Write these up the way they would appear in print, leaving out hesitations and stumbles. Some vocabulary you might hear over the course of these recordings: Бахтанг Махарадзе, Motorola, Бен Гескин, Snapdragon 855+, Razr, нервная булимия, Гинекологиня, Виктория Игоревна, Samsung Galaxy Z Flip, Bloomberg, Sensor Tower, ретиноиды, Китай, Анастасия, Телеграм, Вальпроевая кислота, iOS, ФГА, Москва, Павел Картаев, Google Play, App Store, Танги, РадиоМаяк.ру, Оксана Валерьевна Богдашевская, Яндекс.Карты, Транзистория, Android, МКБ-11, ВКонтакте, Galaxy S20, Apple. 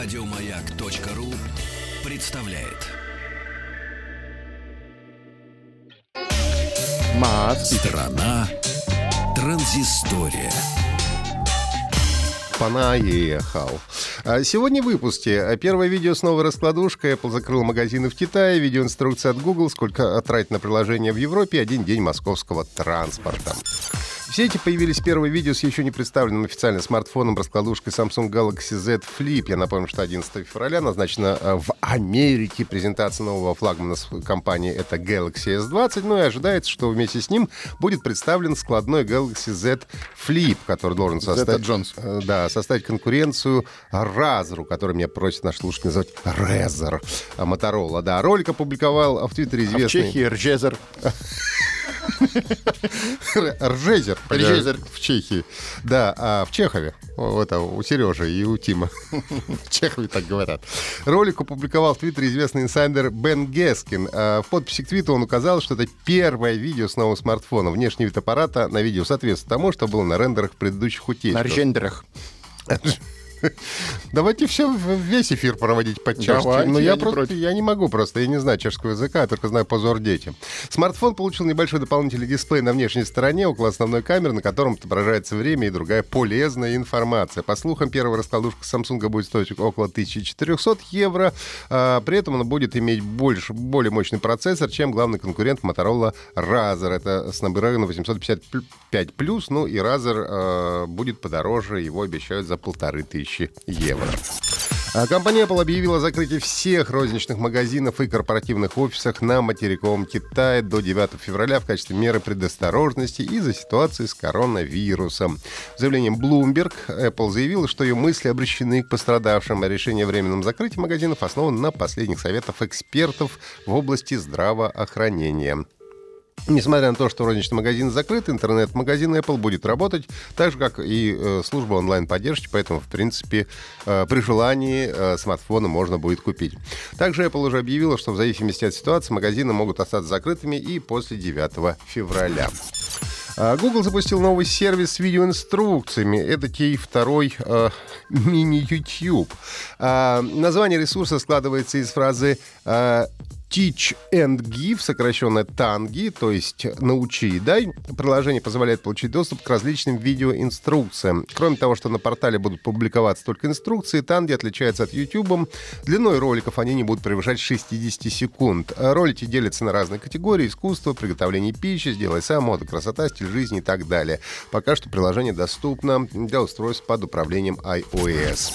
РадиоМаяк.ру представляет. Страна Транзистория. Понаехал. Сегодня в выпуске. Первое видео с новой раскладушкой. Apple закрыл магазины в Китае. Видеоинструкция от Google. Сколько тратить на приложение в Европе. Один день московского транспорта. В сети появились первые видео с еще не представленным официально смартфоном-раскладушкой Samsung Galaxy Z Flip. Я напомню, что 11 февраля назначена в Америке презентация нового флагмана компании. Это Galaxy S20. Ну и ожидается, что вместе с ним будет представлен складной Galaxy Z Flip, который должен составить конкуренцию Razr, который меня просит наш слушатель называть Razr. Motorola, да. Ролик опубликовал в Твиттере известный... в Чехии Razr. Разер в Чехии. Да, а в Чехове. Вот, а у Сережи и у Тима. В Чехове так говорят. Ролик опубликовал в Твиттере известный инсайдер Бен Гескин. В подписи к твиту он указал, что это первое видео с нового смартфона. Внешний вид аппарата на видео соответствует тому, что было на рендерах предыдущих утечек. На рендерах. Давайте все, весь эфир проводить под чашечкой. Но я не могу просто. Я не знаю чешского языка, я только знаю позор детям. Смартфон получил небольшой дополнительный дисплей на внешней стороне, около основной камеры, на котором отображается время и другая полезная информация. По слухам, первая раскладушка Samsung будет стоить около 1400 евро. При этом она будет иметь более мощный процессор, чем главный конкурент Motorola Razr. Это Snapdragon 855+, ну и Razr будет подороже. Его обещают за 1500 евро. Компания Apple объявила о закрытии всех розничных магазинов и корпоративных офисах на материковом Китае до 9 февраля в качестве меры предосторожности из-за ситуации с коронавирусом. Заявлением Bloomberg Apple заявила, что ее мысли обращены к пострадавшим, а решение о временном закрытии магазинов основано на последних советах экспертов в области здравоохранения. Несмотря на то, что розничный магазин закрыт, интернет-магазин Apple будет работать, так же, как и служба онлайн-поддержки, поэтому, в принципе, при желании смартфоны можно будет купить. Также Apple уже объявила, что в зависимости от ситуации магазины могут остаться закрытыми и после 9 февраля. Google запустил новый сервис с видеоинструкциями. Это тей второй мини-YouTube. Название ресурса складывается из фразы Teach and Give, сокращенно Танги, то есть «научи и дай». Приложение позволяет получить доступ к различным видеоинструкциям. Кроме того, что на портале будут публиковаться только инструкции, Танги отличается от YouTube. Длиной роликов они не будут превышать 60 секунд. Ролики делятся на разные категории: искусство, приготовление пищи, сделай сам, мода, красота, стиль жизни и так далее. Пока что приложение доступно для устройств под управлением iOS.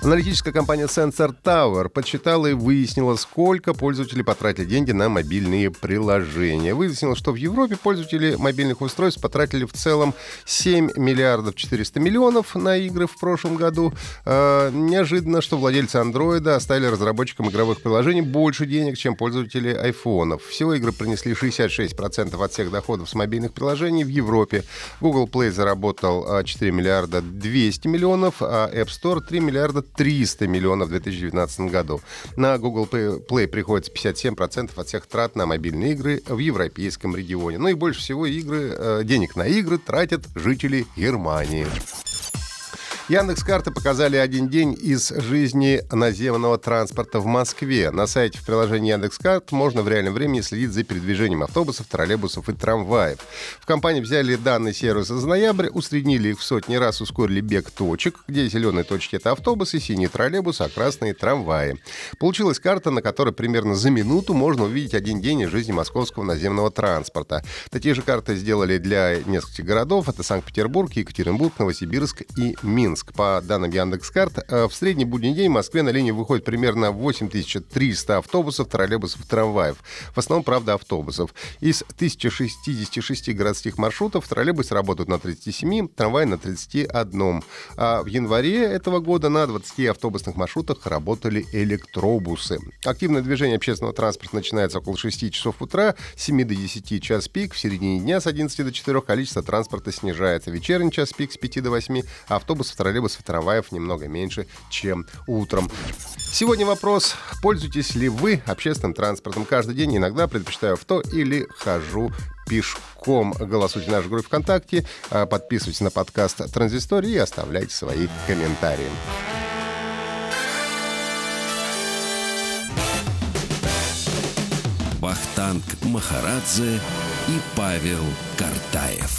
Аналитическая компания Sensor Tower подсчитала и выяснила, сколько пользователей потратили деньги на мобильные приложения. Выяснилось, что в Европе пользователи мобильных устройств потратили в целом 7 миллиардов 400 миллионов на игры в прошлом году. Неожиданно, что владельцы Android оставили разработчикам игровых приложений больше денег, чем пользователи айфонов. Всего игры принесли 66% от всех доходов с мобильных приложений в Европе. Google Play заработал 4 миллиарда 200 миллионов, а App Store 3 миллиарда 300 миллионов в 2019 году. На Google Play приходится 57% от всех трат на мобильные игры в европейском регионе. Ну и больше всего денег на игры тратят жители Германии. Яндекс.Карты показали один день из жизни наземного транспорта в Москве. На сайте в приложении Яндекс.Карт можно в реальном времени следить за передвижением автобусов, троллейбусов и трамваев. В компании взяли данные сервиса за ноябрь, усреднили их в сотни раз, ускорили бег точек, где зеленые точки — это автобусы, синие — троллейбусы, а красные — трамваи. Получилась карта, на которой примерно за минуту можно увидеть один день из жизни московского наземного транспорта. Такие же карты сделали для нескольких городов. Это Санкт-Петербург, Екатеринбург, Новосибирск и Минск. По данным Яндекс.Карт, в средний будний день в Москве на линию выходит примерно 8300 автобусов, троллейбусов и трамваев. В основном, правда, автобусов. Из 1066 городских маршрутов троллейбусы работают на 37, трамвай на 31. А в январе этого года на 20 автобусных маршрутах работали электробусы. Активное движение общественного транспорта начинается около 6 часов утра, с 7 до 10 час пик, в середине дня с 11 до 4 количество транспорта снижается. Вечерний час пик с 5 до 8, автобусов, троллейбусов и трамваев немного меньше, чем утром. Сегодня вопрос: пользуетесь ли вы общественным транспортом? Каждый день, иногда предпочитаю авто или хожу пешком. Голосуйте в нашей группе ВКонтакте, подписывайтесь на подкаст «Транзистория» и оставляйте свои комментарии. Бахтанг Махарадзе и Павел Картаев.